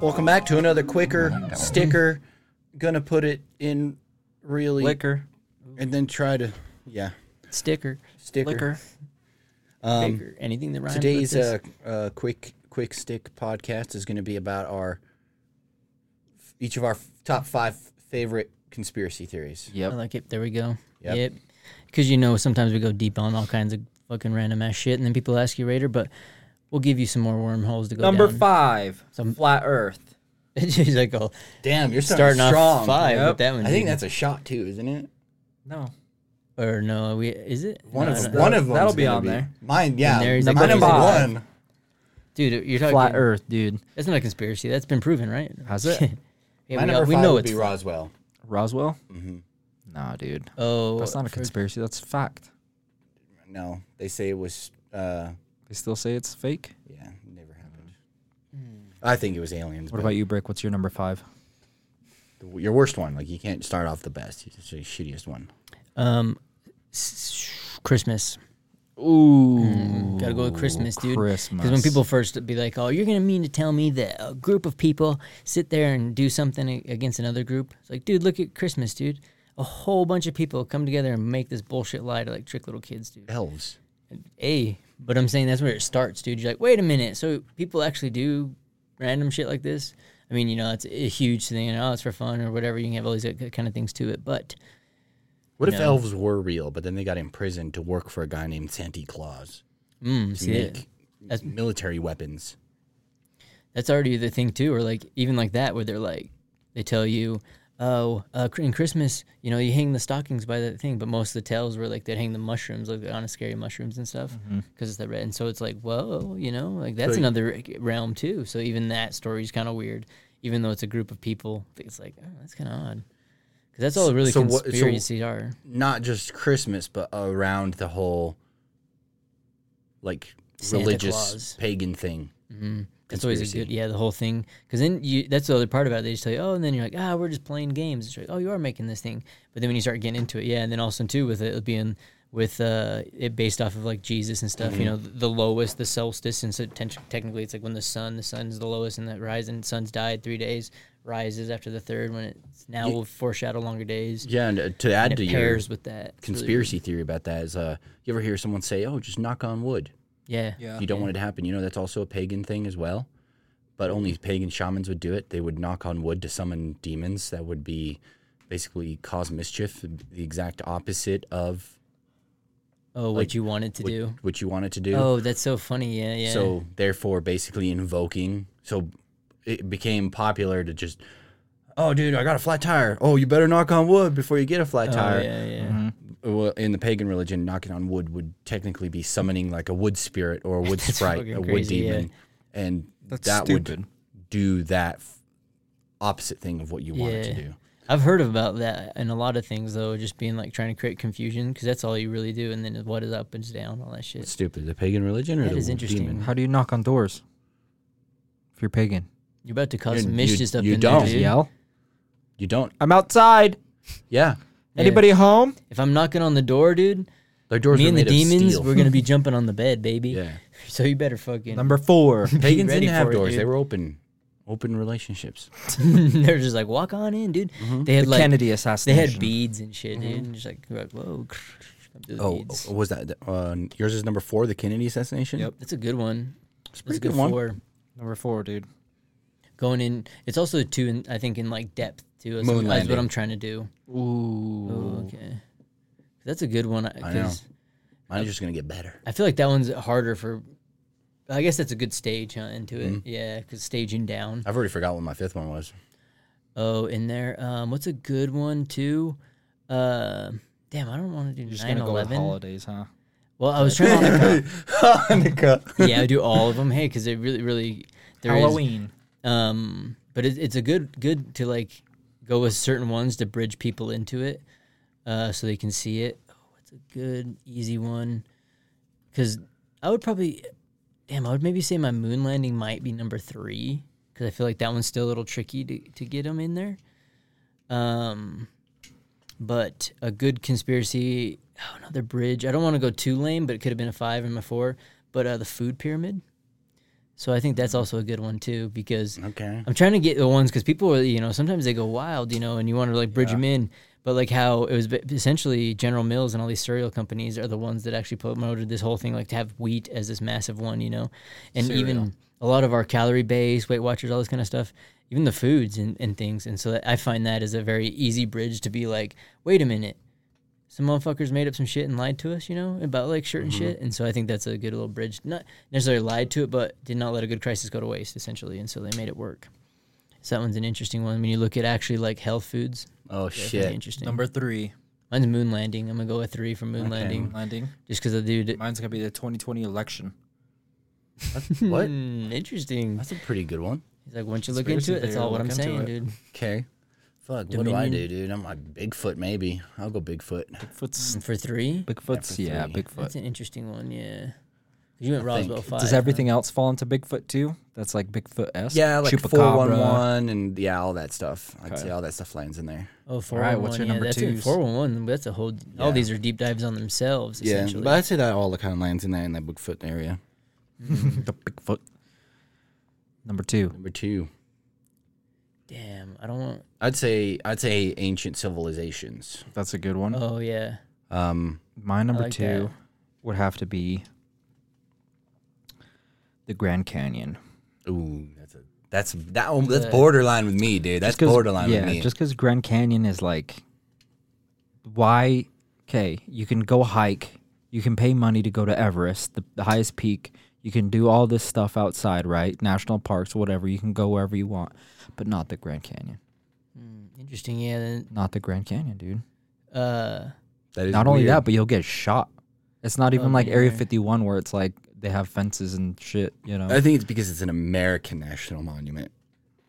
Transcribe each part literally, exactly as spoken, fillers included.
Welcome back to another quicker sticker. Gonna put it in really... Liquor. And then try to... Yeah. Sticker. Sticker. Liquor. Um, Baker. Anything that rhymes with this? Today's uh, uh, quick, quick stick podcast is going to be about our... Each of our top five favorite conspiracy theories. Yep. I like it. There we go. Yep. Yep. Because, you know, sometimes we go deep on all kinds of fucking random-ass shit, and then people ask you later, but... We'll give you some more wormholes to go Number down. five, some flat Earth. He's like, oh, damn, you're starting, starting off strong. Five yep. with that one. I think that's a shot too, isn't it? No, or no, we is it one no, of one of them? That'll be on be. there. Mine, yeah, there, number like, one. one. Dude, you're talking flat Earth, dude. That's not a conspiracy. That's been proven, right? How's it? yeah, My we, number all, five we know would it's be Roswell. Roswell? Mm-hmm. Nah, dude. Oh, that's not a conspiracy. That's fact. No, they say it was. Uh, They still say it's fake? Yeah, it never happened. Mm. I think it was aliens. What about you, Brick? What's your number five? The, your worst one. Like, you can't start off the best. It's your shittiest one. Um, Christmas. Ooh. Mm, gotta go with Christmas, dude. Christmas. Because when people first be like, oh, you're going to mean to tell me that a group of people sit there and do something against another group? It's like, dude, look at Christmas, dude. A whole bunch of people come together and make this bullshit lie to, like, trick little kids, dude. Elves. Hey, but I'm saying that's where it starts, dude. You're like, wait a minute. So people actually do random shit like this? I mean, you know, it's a huge thing. You know, it's for fun or whatever. You can have all these kind of things to it, but... What if know. elves were real, but then they got imprisoned to work for a guy named Santa Claus? Mm, see it. That's, military weapons. That's already the thing, too. Or, like, even like that, where they're like, they tell you... Oh, uh, in Christmas, you know, you hang the stockings by the thing, but most of the tales were, like, they'd hang the mushrooms, like, the honest scary mushrooms and stuff, because mm-hmm. it's that red, and so it's like, whoa, you know, like, that's so, another realm, too, so even that story's kind of weird, even though it's a group of people, it's like, oh, that's kind of odd, because that's all really so conspiracies what, so are. Not just Christmas, but around the whole, like, Santa religious Claus. Pagan thing. Mm-hmm. That's always a good, yeah, the whole thing. Because then you, that's the other part about it. They just tell you, oh, and then you're like, ah, we're just playing games. It's like, oh, you are making this thing. But then when you start getting into it, yeah, and then also, too, with it being with uh, it based off of, like, Jesus and stuff, mm-hmm. you know, the, the lowest, the solstice, and so ten- technically it's like when the sun, the sun's the lowest, and the rising sun's died three days, rises after the third, when it's now yeah. will foreshadow longer days. Yeah, and to add and to your with that. conspiracy really theory about that is uh, you ever hear someone say, oh, just knock on wood. Yeah. yeah. You don't yeah. want it to happen. You know, that's also a pagan thing as well. But only pagan shamans would do it. They would knock on wood to summon demons that would be basically cause mischief, the exact opposite of... Oh, like, what you wanted to what, do. What you wanted to do. Oh, that's so funny. Yeah, yeah. So, therefore, basically invoking. So, it became popular to just, oh, dude, I got a flat tire. Oh, you better knock on wood before you get a flat oh, tire. yeah, yeah. Mm-hmm. Well, in the pagan religion, knocking on wood would technically be summoning like a wood spirit or a wood sprite, a wood crazy, demon, yeah. and That's that stupid. would do that f- opposite thing of what you yeah. wanted to do. I've heard about that in a lot of things, though, just being like trying to create confusion, because that's all you really do, and then what is up and down, all that shit. That's stupid. The pagan religion or that the is interesting. Demon? How do you knock on doors if you're pagan? You're about to cause some mischief up in there, dude. You don't yell. You don't. I'm outside. Yeah. Anybody yeah. home? If I'm knocking on the door, dude, their doors me and the demons, we're going to be jumping on the bed, baby. Yeah. So you better fucking... Number four. Pagans didn't have doors. It, they were open. Open relationships. They were just like, walk on in, dude. Mm-hmm. They had the like... Kennedy assassination. They had beads and shit, mm-hmm. dude. And just like, like whoa. Oh, oh, was that... Uh, yours is number four, the Kennedy assassination? Yep. That's a good one. It's a pretty good, good one. Four. Number four, dude. Going in... It's also two, in, I think, in like depth. Too, Moon that's what I'm trying to do. Ooh. Ooh okay. That's a good one. I, I know. Mine's just going to get better. I feel like that one's harder for... I guess that's a good stage huh, into it. Mm-hmm. Yeah, because staging down. I've already forgot what my fifth one was. Oh, in there. Um, what's a good one, too? Uh, damn, I don't want to do nine eleven. You're just going to go with holidays, huh? Well, I was trying Hanukkah. Hanukkah. Yeah, I do all of them. Hey, because it really, really... There Halloween. Is, um, but it, it's a good, good to, like... Go with certain ones to bridge people into it uh, so they can see it. Oh, that's a good, easy one. Because I would probably, damn, I would maybe say my moon landing might be number three because I feel like that one's still a little tricky to, to get them in there. Um, but a good conspiracy, oh, another bridge. I don't want to go too lame, but it could have been a five and a four. But uh, the food pyramid. So I think that's also a good one too, because okay. I'm trying to get the ones, because people are, you know, sometimes they go wild, you know, and you want to like bridge yeah. them in. But like how it was essentially General Mills and all these cereal companies are the ones that actually promoted this whole thing, like to have wheat as this massive one, you know, and cereal. Even a lot of our calorie base, Weight Watchers, all this kind of stuff, even the foods and, and things. And so I find that as a very easy bridge to be like, wait a minute. Some motherfuckers made up some shit and lied to us, you know, about, like, shirt and mm-hmm. shit. And so I think that's a good little bridge. Not necessarily lied to it, but did not let a good crisis go to waste, essentially. And so they made it work. So that one's an interesting one. When you look at actually, like, health foods. Oh, shit. Interesting. Number three. Mine's moon landing. I'm going to go with three for moon okay. landing. landing. Just because I dude. Mine's going to be the twenty twenty election. That's, what? Interesting. That's a pretty good one. He's like, once you look into it, that's all what I'm saying, dude. Okay. Fuck, Dominion. What do I do, dude? I'm like Bigfoot, maybe. I'll go Bigfoot. Bigfoot's... For three? Bigfoot's, yeah, for three. yeah, Bigfoot. That's an interesting one, yeah. You went Roswell five. Does everything huh? else fall into Bigfoot, too? That's like Bigfoot-esque? Yeah, like Chupacabra. four one one and, yeah, all that stuff. I'd okay. say all that stuff lands in there. Oh, four one one, all right, what's your yeah, number that's twos? four one one, that's a whole... Yeah. All these are deep dives on themselves, yeah, essentially. Yeah, but I'd say that all kind of lands in there in that Bigfoot area. Mm-hmm. The Bigfoot. Number two. Number two. Damn, I don't want... I'd say I'd say ancient civilizations. That's a good one. Oh, yeah. Um, My number like two that. would have to be the Grand Canyon. Ooh, that's a, that's that one, that's borderline with me, dude. That's borderline yeah, with me. Yeah, just because Grand Canyon is like... Why? Okay, you can go hike. You can pay money to go to Everest, the, the highest peak. You can do all this stuff outside, right? National parks, whatever. You can go wherever you want, but not the Grand Canyon. Mm, interesting, yeah. Then, not the Grand Canyon, dude. Uh, that is not weird. Only that, but you'll get shot. It's not even oh, like yeah. Area fifty-one where it's like they have fences and shit, you know? I think it's because it's an American national monument.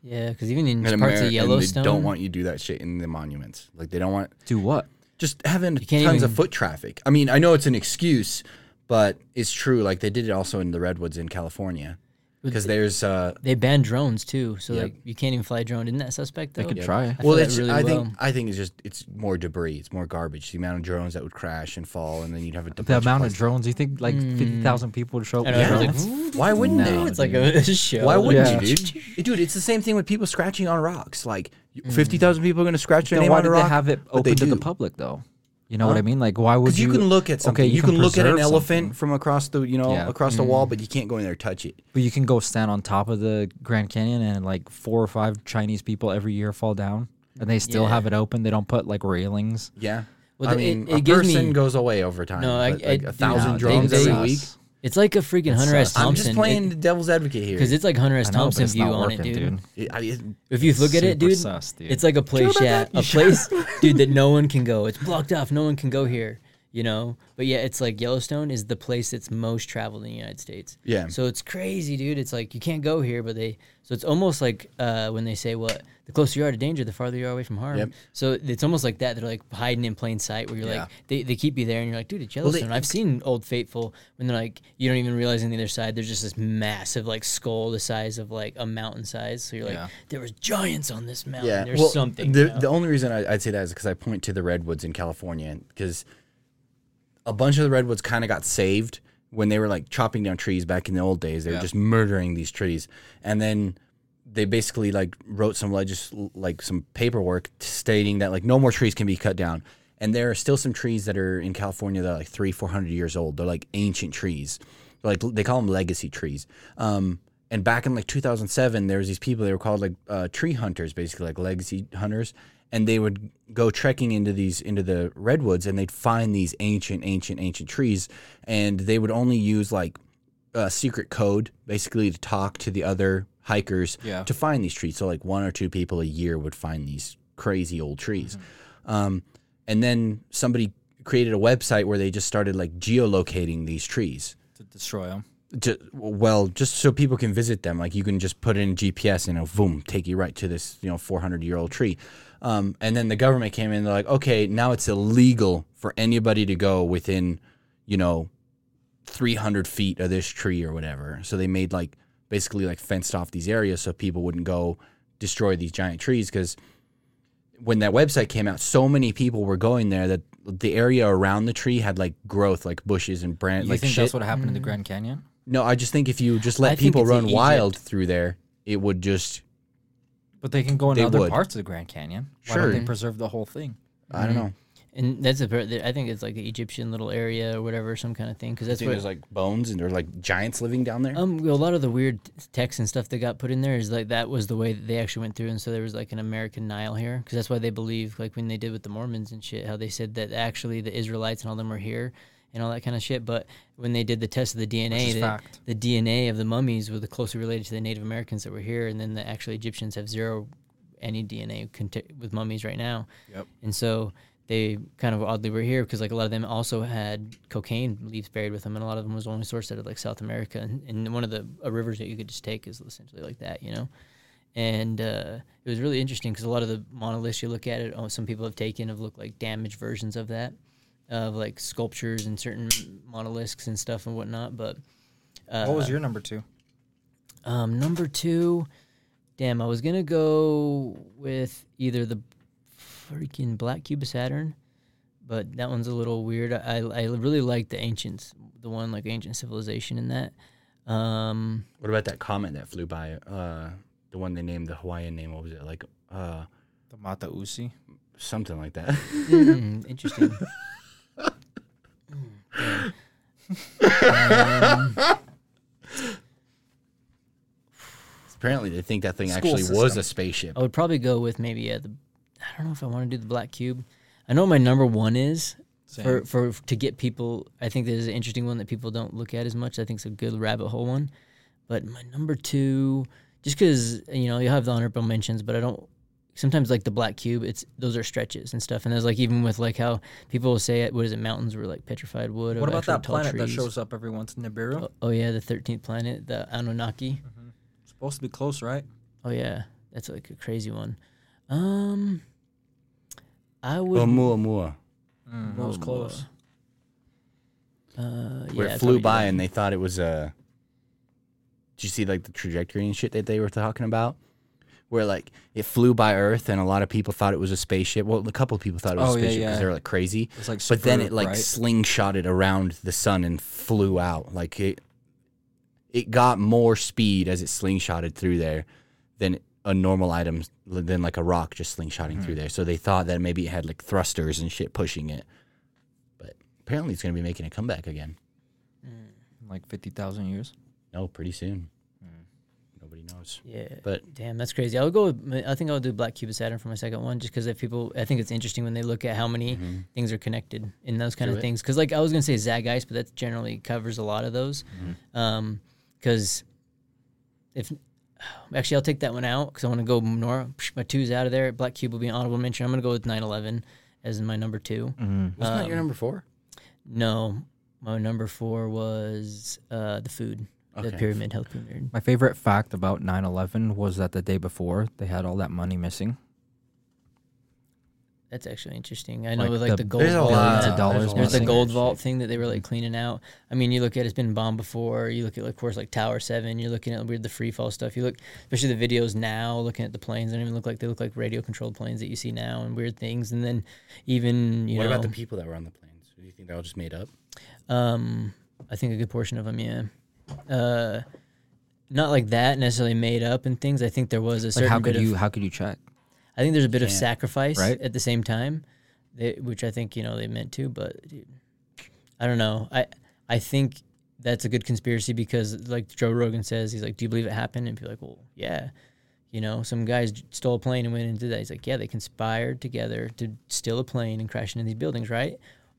Yeah, because even in, in parts Ameri- of Yellowstone. They don't want you to do that shit in the monuments. Like, they don't want... Do what? Just having tons even... of foot traffic. I mean, I know it's an excuse... But it's true, like, they did it also in the Redwoods in California. Because there's... Uh, they banned drones, too, so, yep. like, you can't even fly a drone. Isn't that suspect, though? They could yep. try. I well, it's, really I, well. Think, I think it's just, it's more debris. It's more garbage. The amount of drones that would crash and fall, and then you'd have a... The amount of, of drones, you think, like, mm. fifty thousand people would show up? Yeah. Like, why wouldn't no, they? Dude. It's like a show. Why wouldn't yeah. you, dude? Dude, it's the same thing with people scratching on rocks. Like, mm. fifty thousand people are going to scratch their then name on a rock? Why did they have it open to the public, though? You know huh? what I mean? Like, why would you? Because you can look at something. Okay, you, you can, can look at an elephant something. From across the, you know, yeah. across mm. the wall, but you can't go in there and touch it. But you can go stand on top of the Grand Canyon, and like four or five Chinese people every year fall down, and they still yeah. have it open. They don't put like railings. Yeah, well, I the, mean, it, it a gives person me, goes away over time. No, I, but, like, I, a thousand no, drones every us. week. It's like a freaking Hunter S. Thompson. I'm just playing it, the devil's advocate here. Because it's like Hunter S. Thompson view on it, dude. It, I, it, if you look at it, dude, sus, dude, it's like a place, yeah, a place, dude, that no one can go. It's blocked off. No one can go here, you know? But yeah, it's like Yellowstone is the place that's most traveled in the United States. Yeah. So it's crazy, dude. It's like you can't go here, but they... So it's almost like uh, when they say, what, well, the closer you are to danger, the farther you are away from harm. Yep. So it's almost like that. They're like hiding in plain sight where you're yeah. like, they, they keep you there and you're like, dude, it's Yellowstone. Well, they, I've seen Old Faithful when they're like, you don't even realize on the other side, there's just this massive like skull the size of like a mountain size. So you're yeah. like, there was giants on this mountain. Yeah. There's well, something. The, you know? The only reason I, I'd say that is because I point to the redwoods in California because a bunch of the redwoods kind of got saved. When they were like chopping down trees back in the old days, they yeah. were just murdering these trees. And then they basically like wrote some legis- like some paperwork stating that like no more trees can be cut down. And there are still some trees that are in California that are like three, four hundred years old. They're like ancient trees, like they call them legacy trees. Um, and back in like two thousand seven, there was these people they were called like uh, tree hunters, basically like legacy hunters. And they would go trekking into these into the redwoods, and they'd find these ancient, ancient, ancient trees. And they would only use like a secret code, basically, to talk to the other hikers yeah. to find these trees. So like one or two people a year would find these crazy old trees. Mm-hmm. Um, and then somebody created a website where they just started like geolocating these trees to destroy them. To, well, just so people can visit them. Like you can just put in G P S and it'll boom, take you right to this you know four hundred year old tree. Um, and then the government came in and they're like, okay, now it's illegal for anybody to go within, you know, three hundred feet of this tree or whatever. So they made like basically like fenced off these areas so people wouldn't go destroy these giant trees because when that website came out, so many people were going there that the area around the tree had like growth, like bushes and branches. You like think shit. That's what happened mm-hmm. in the Grand Canyon? No, I just think if you just let I people run wild through there, it would just... But they can go in other would. parts of the Grand Canyon. Why sure. don't they preserve the whole thing? I don't know. And that's a, I think it's like the Egyptian little area or whatever, some kind of thing. Because that's where there's like bones and there's like giants living down there. Um, a lot of the weird texts and stuff that got put in there is like that was the way that they actually went through, and so there was like an American Nile here. Because that's why they believe, like when they did with the Mormons and shit, how they said that actually the Israelites and all them were here and all that kind of shit. But when they did the test of the D N A, the, the D N A of the mummies was closely related to the Native Americans that were here, and then the actual Egyptians have zero any D N A cont- with mummies right now. Yep. And so they kind of oddly were here because like a lot of them also had cocaine leaves buried with them, and a lot of them was only sourced out of like South America, and, and one of the uh, rivers that you could just take is essentially like that, you know. And uh, it was really interesting because a lot of the monoliths you look at it, oh, some people have taken have looked like damaged versions of that, of like sculptures and certain monoliths and stuff and whatnot. But uh, what was your number two? Um, number two, damn, I was gonna go with either the freaking Black Cube of Saturn, but that one's a little weird. I I really like the ancients, the one like ancient civilization in that. Um, what about that comet that flew by? Uh, the one they named the Hawaiian name. What was it like? Uh, the Matausi, something like that. Mm, interesting. um, apparently, they think that thing actually system. was a spaceship. I would probably go with maybe yeah, the. I don't know if I want to do the Black Cube. I know my number one is for, for to get people. I think this is an interesting one that people don't look at as much. I think it's a good rabbit hole one. But my number two, just because, you know, you'll have the honorable mentions, but I don't. Sometimes like the Black Cube, it's those are stretches and stuff. And there's like even with like how people will say, what is it, mountains were like petrified wood. What about that planet trees. that shows up every once in Nibiru? Oh, oh yeah, the thirteenth planet, the Anunnaki. Mm-hmm. Supposed to be close, right? Oh yeah, that's like a crazy one. Um... I would. Oumuamua. Mm, that was close. Uh, Where yeah, it flew by and they thought it was a. Uh, did you see like the trajectory and shit that they were talking about? Where like it flew by Earth and a lot of people thought it was a spaceship. Well, a couple of people thought it was oh, a spaceship because yeah, yeah. they were like crazy. It was, like, but then it like right? slingshotted around the sun and flew out. Like it, it got more speed as it slingshotted through there than it. A normal item than like a rock just slingshotting mm. through there. So they thought that maybe it had like thrusters and shit pushing it. But apparently it's going to be making a comeback again. Mm. Like fifty thousand years? No, pretty soon. Mm. Nobody knows. Yeah. But damn, that's crazy. I'll go with, I think I'll do Black Cube of Saturn for my second one just because if people, I think it's interesting when they look at how many mm-hmm. things are connected in those kind do of it. things. Because like I was going to say Zeitgeist, but that generally covers a lot of those. Because mm-hmm. um, if... Actually, I'll take that one out because I want to go more. My two's out of there. Black Cube will be an honorable mention. I'm going to go with nine eleven as my number two. Mm-hmm. Wasn't um, that your number four? No. My number four was uh, the food, okay. the pyramid, health pyramid. My favorite fact about nine eleven was that the day before, they had all that money missing. That's actually interesting. I know like with like the, the gold vault. There's, a lot, there's, there's the gold vault thing that they were like cleaning out. I mean, you look at it's been bombed before. You look at, of course, like Tower seven. You're looking at weird the free fall stuff. You look, especially the videos now, looking at the planes. They don't even look like they look like radio controlled planes that you see now and weird things. And then even, you what know. What about the people that were on the planes? Do you think they all just made up? Um, I think a good portion of them, yeah. Uh, not like that necessarily made up and things. I think there was a certain like how could bit you, of. How could you check? I think there's a bit of sacrifice right? at the same time, they, which I think, you know, they meant to, but dude, I don't know. I I think that's a good conspiracy because, like Joe Rogan says, he's like, do you believe it happened? And people are like, well, yeah. You know, some guys stole a plane and went and did that. He's like, yeah, they conspired together to steal a plane and crash into these buildings, right?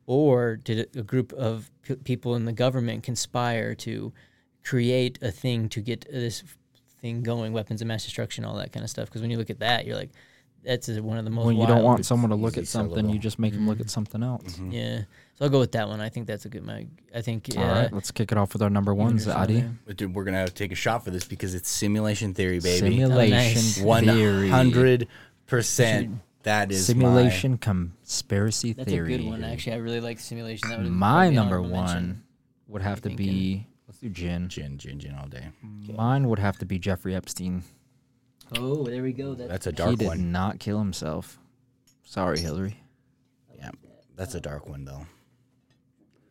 Or did a group of p- people in the government conspire to create a thing to get this thing going, weapons of mass destruction, all that kind of stuff? Because when you look at that, you're like... That's one of the most. When you don't want someone to look at something, you just make them look at something else. Mm-hmm. Yeah, so I'll go with that one. I think that's a good. My, I think. Uh, All right, let's kick it off with our number ones, Adi. Dude, we're gonna have to take a shot for this because it's simulation theory, baby. Simulation oh, nice. theory, one hundred percent. That is simulation my... conspiracy that's theory. That's a good one. Actually, I really like simulation. That my number one would have to be. Let's do gin, gin, gin, gin all day. Okay. Mine would have to be Jeffrey Epstein. Oh, there we go. That's, that's a dark one. He did one. not kill himself. Sorry, Hillary. Yeah, that's a dark one, though.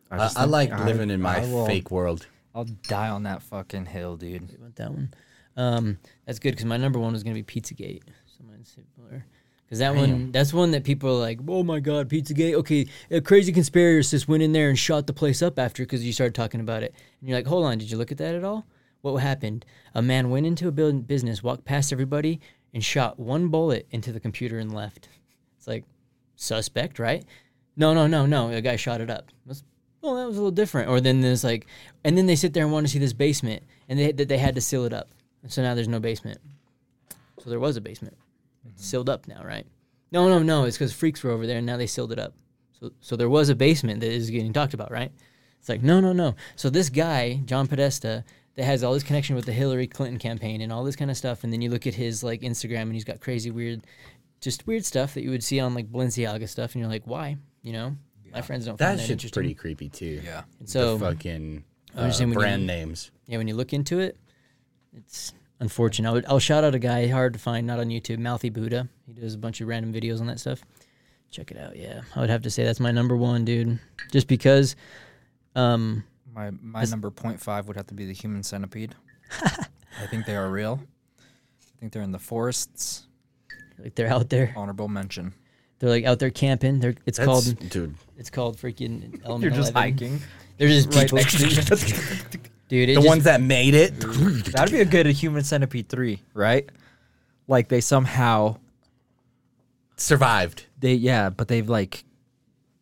I, I, I like living I, in my I will, fake world. I'll die on that fucking hill, dude. We want that one. Um, that's good because my number one was gonna be Pizzagate. So mine's simpler. Because that Damn. one, that's one that people are like, oh my God, Pizzagate. Okay, a crazy conspiracist went in there and shot the place up after because you started talking about it. And you're like, hold on, did you look at that at all? What happened? A man went into a building business, walked past everybody, and shot one bullet into the computer and left. It's like, suspect, right? No, no, no, no. The guy shot it up. That's, well, that was a little different. Or then there's like, and then they sit there and want to see this basement, and they that they had to seal it up. So now there's no basement. So there was a basement. It's sealed up now, right? No, no, no. It's because freaks were over there, and now they sealed it up. So so there was a basement that is getting talked about, right? It's like, no, no, no. So this guy, John Podesta, that has all this connection with the Hillary Clinton campaign and all this kind of stuff, and then you look at his, like, Instagram, and he's got crazy, weird, just weird stuff that you would see on, like, Balenciaga stuff, and you're like, why? You know? Yeah. My friends don't that find that interesting. That shit's pretty creepy, too. Yeah. And so, the fucking uh, brand you, names. Yeah, when you look into it, it's... Unfortunate. I would, I'll shout out a guy hard to find, not on YouTube, Mouthy Buddha. He does a bunch of random videos on that stuff. Check it out, yeah. I would have to say that's my number one, dude. Just because. Um, my my number point five would have to be the Human Centipede. I think they are real. I think they're in the forests. Like they're out there. Honorable mention. They're like out there camping. They're it's that's, called dude. It's called freaking Element. They're just eleven. Hiking. They're just right next to you. Dude, the just, ones that made it? That'd be a good Human Centipede three, right? Like, they somehow... survived. They Yeah, but they've, like,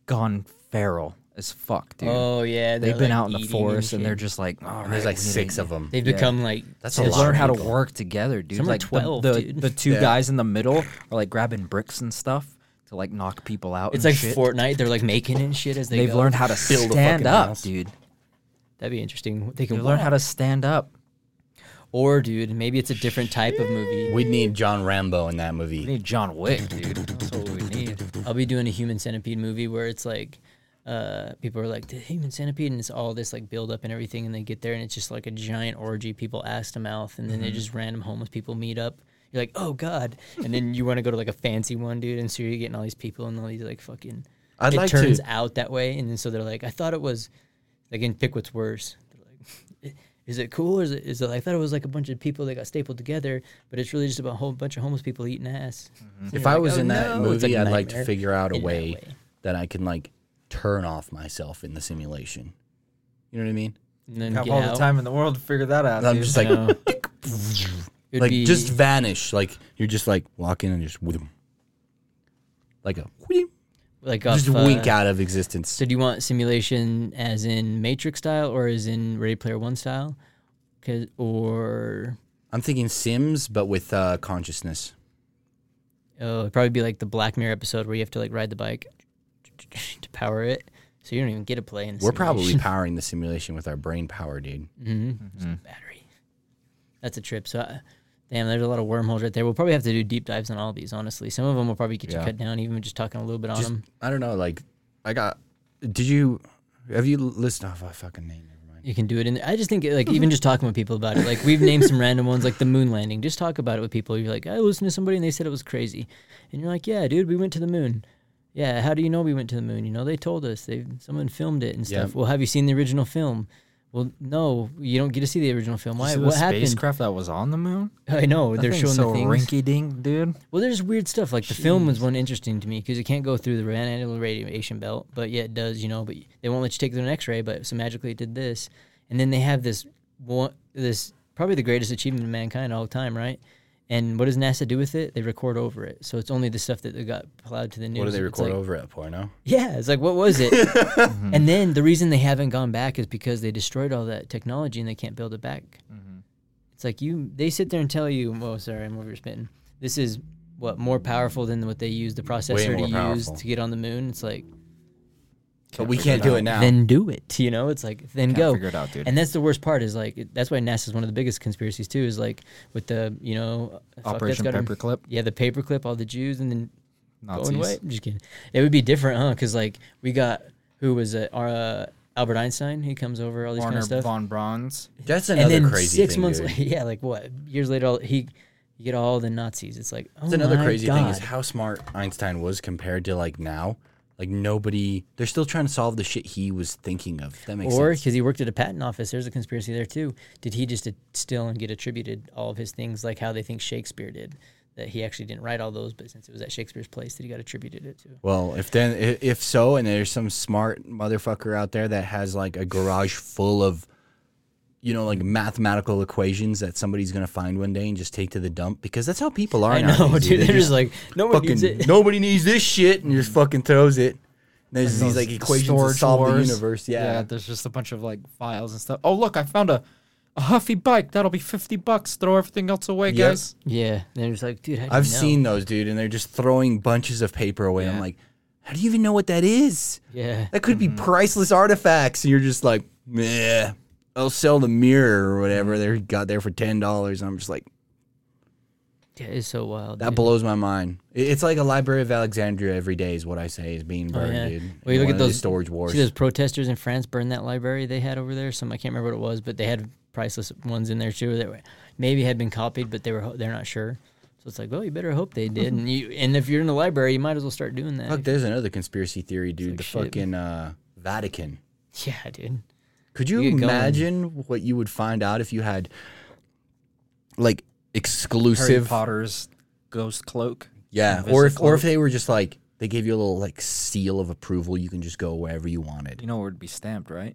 gone feral as fuck, dude. Oh, yeah. They've been like out in the forest, and, and they're just like... All right, there's, like, six of them. They've yeah. become, like... That's a lot. They've learned how to work together, dude. Some like twelve, the, the, dude. The two yeah. guys in the middle are, like, grabbing bricks and stuff to, like, knock people out. It's and like shit. Fortnite. They're, like, making and shit as they They've go. learned how to build stand up, house. dude. That'd be interesting. They can learn how to stand up. Or, dude, maybe it's a different type of movie. We'd need John Rambo in that movie. We need John Wick, dude. That's what we need. I'll be doing a Human Centipede movie where it's like, uh, people are like, the Human Centipede, and it's all this like build up and everything, and they get there, and it's just like a giant orgy, people ass to mouth, and then mm-hmm. they just random homeless people meet up. You're like, oh, God. And then you want to go to like a fancy one, dude, and so you're getting all these people, and all these like fucking, I'd it like turns to. out that way, and then so they're like, I thought it was... They can pick what's worse. They're like, is it cool or is it, is it? I thought it was like a bunch of people that got stapled together, but it's really just about a whole bunch of homeless people eating ass. Mm-hmm. So if I like, was oh, in that no. movie, like I'd like to figure out a way, way that I can like turn off myself in the simulation. You know what I mean? And then I have all out. the time in the world to figure that out. And I'm dude. just like, no. like be... just vanish. Like you're just like walking and just whoom. Like a whoom. Like off, just wink uh, out of existence. So do you want simulation as in Matrix style or as in Ready Player One style? Cause, or I'm thinking Sims, but with uh, consciousness. Oh, it'd probably be like the Black Mirror episode where you have to like ride the bike to power it, so you don't even get to play in the We're simulation. Probably powering the simulation with our brain power, dude. Mm-hmm. Mm-hmm. It's a battery. That's a trip. So. I, Damn, there's a lot of wormholes right there. We'll probably have to do deep dives on all of these, honestly. Some of them will probably get you yeah. cut down, even just talking a little bit on just, them. I don't know, like, I got, did you, have you listed off a fucking name? Never mind. You can do it in there. I just think, like, even just talking with people about it. Like, we've named some random ones, like the moon landing. Just talk about it with people. You're like, I listened to somebody and they said it was crazy. And you're like, yeah, dude, we went to the moon. Yeah, how do you know we went to the moon? You know, they told us. They Someone filmed it and stuff. Yeah. Well, have you seen the original film? Well, no, you don't get to see the original film. Why? What happened? The spacecraft that was on the moon? I know. That they're showing so the things. Rinky-dink, dude. Well, there's weird stuff. Like, Jeez. the film was one interesting to me because it can't go through the Van Allen radiation belt, but yeah, it does, you know. But they won't let you take an X-ray, but so magically it did this. And then they have this, one, this probably the greatest achievement of mankind all time, right? And what does NASA do with it? They record over it. So it's only the stuff that got plowed to the news. What do they record like, over it, porno? Yeah, it's like, what was it? mm-hmm. And then the reason they haven't gone back is because they destroyed all that technology and they can't build it back. Mm-hmm. It's like you. They sit there and tell you, oh, sorry, I'm overspitting. This is, what, more powerful than what they used, the processor to powerful. use to get on the moon. It's like... But we can't do it now. Then do it, you know? It's like, then go. Figure it out, dude. And that's the worst part is like, that's why NASA's one of the biggest conspiracies too is like with the, you know. Operation Paperclip. Yeah, the paperclip, all the Jews and then Nazis. Going away. I'm just kidding. It would be different, huh? Because like we got, who was it? Our, uh, Albert Einstein. He comes over, all these Warner kind of stuff. Von Braun's. That's another and then crazy six thing, months later, yeah, like what? Years later, all, he... You get all the Nazis. It's like, oh That's another my crazy God. thing is how smart Einstein was compared to like now. Like, nobody, they're still trying to solve the shit he was thinking of. That makes or, sense. Or, because he worked at a patent office, there's a conspiracy there, too. Did he just steal and get attributed all of his things, like how they think Shakespeare did? That he actually didn't write all those, but since it was at Shakespeare's place, that he got attributed it to. Well, if then, if so, and there's some smart motherfucker out there that has, like, a garage full of, you know, like, mathematical equations that somebody's going to find one day and just take to the dump, because that's how people are now. I know, nowadays, dude. They're, they're just like, nobody needs it. Nobody needs this shit, and just fucking throws it. And there's and these, like, equations to solve wars. the universe. Yeah. yeah, there's just a bunch of, like, files and stuff. Oh, look, I found a, a Huffy bike. That'll be fifty bucks. Throw everything else away, yep. guys. Yeah. They're just like, dude, how do I've you know? seen those, dude, and they're just throwing bunches of paper away. Yeah. I'm like, how do you even know what that is? Yeah. That could mm-hmm. be priceless artifacts. And you're just like, meh. I'll sell the mirror or whatever they got there for ten dollars. And I'm just like, yeah, it's so wild. That dude. blows my mind. It's like a Library of Alexandria every day is what I say is being burned, oh, yeah. dude. Well, you look at those storage wars. See those protesters in France burned that library they had over there. Some I can't remember what it was, but they had priceless ones in there too that were, maybe had been copied, but they were they're not sure. So it's like, well, you better hope they did. And you and if you're in the library, you might as well start doing that. Look, there's another conspiracy theory, dude. Like the shit. fucking uh, Vatican. Yeah, dude. Could you, you imagine going. what you would find out if you had, like, exclusive Harry Potter's ghost cloak? Yeah, or if cloak. or if they were just like they gave you a little like seal of approval, you can just go wherever you wanted. You know where it'd be stamped, right?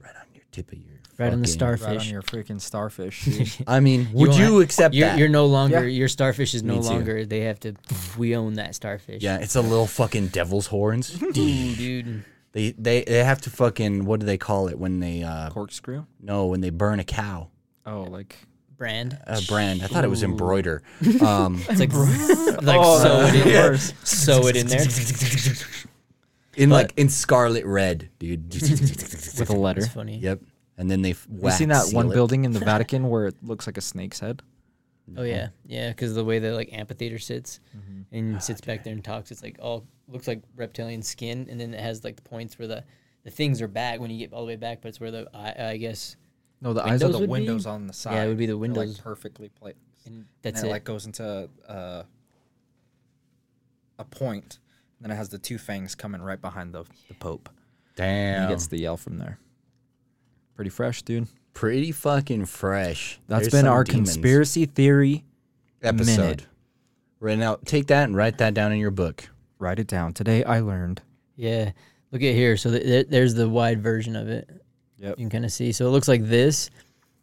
Right on your tip of your right fucking, on the starfish, right on your freaking starfish. I mean, would you, you have, accept you're, that? You're no longer yeah. your starfish is no longer. They have to. We own that starfish. Yeah, it's a little fucking devil's horns, dude. They, they they have to fucking, what do they call it when they... Uh, Corkscrew? No, when they burn a cow. Oh, like... Brand? A uh, brand. I thought Ooh. it was embroider. Um, it's like, like oh, sew uh, it in there. Yeah. Sew it in there. In but, like, in scarlet red, dude. With a letter. That's funny. Yep. And then they wax. You seen that one it. building in the Vatican where it looks like a snake's head? Oh, yeah. Yeah, because of the way that, like, amphitheater sits mm-hmm. and oh, sits dude. back there and talks. It's, like, all looks like reptilian skin, and then it has, like, the points where the, the things are back when you get all the way back, but it's where the, I, I guess... No, the eyes are the windows be? on the side. Yeah, it would be the windows. They're, like, perfectly placed. And that's and it, it. like, goes into uh, a point, and then it has the two fangs coming right behind the, the Pope. Damn. He gets the yell from there. Pretty fresh, dude. Pretty fucking fresh. That's There's been our demons. conspiracy theory episode. Minute. Right now, take that and write that down in your book. Write it down. Today I learned. Yeah. Look at here. So th- th- there's the wide version of it. Yep. You can kind of see. So it looks like this,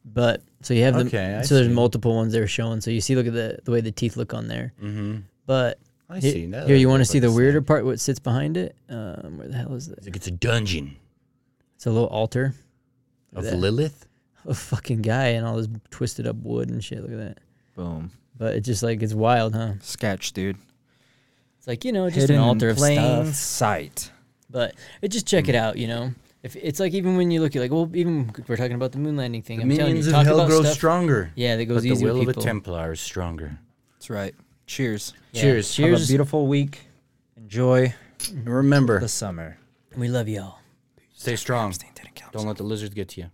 but so you have the okay, I so there's see. multiple ones they're showing. So you see, look at the the way the teeth look on there. Mm-hmm. But I he, see that. Here you want to see the weirder same. part? What sits behind it? Um, where the hell is that? It's, like it's a dungeon. It's a little altar of that. Lilith. A fucking guy and all this twisted up wood and shit. Look at that. Boom. But it just like it's wild, huh? Sketch, dude. It's like, you know, just Hidden an altar of stuff. Sight. But it, just check mm. it out, you know. If it's like even when you look, you're like, well, even we're talking about the moon landing thing. The I'm minions telling you, of hell grow stronger. Yeah, that goes but easy with people. The will of a Templar is stronger. That's right. Cheers. Yeah. Cheers. Cheers. Have a beautiful week. Enjoy. Remember the summer. We love y'all. Stay strong. Don't let the lizards get to you.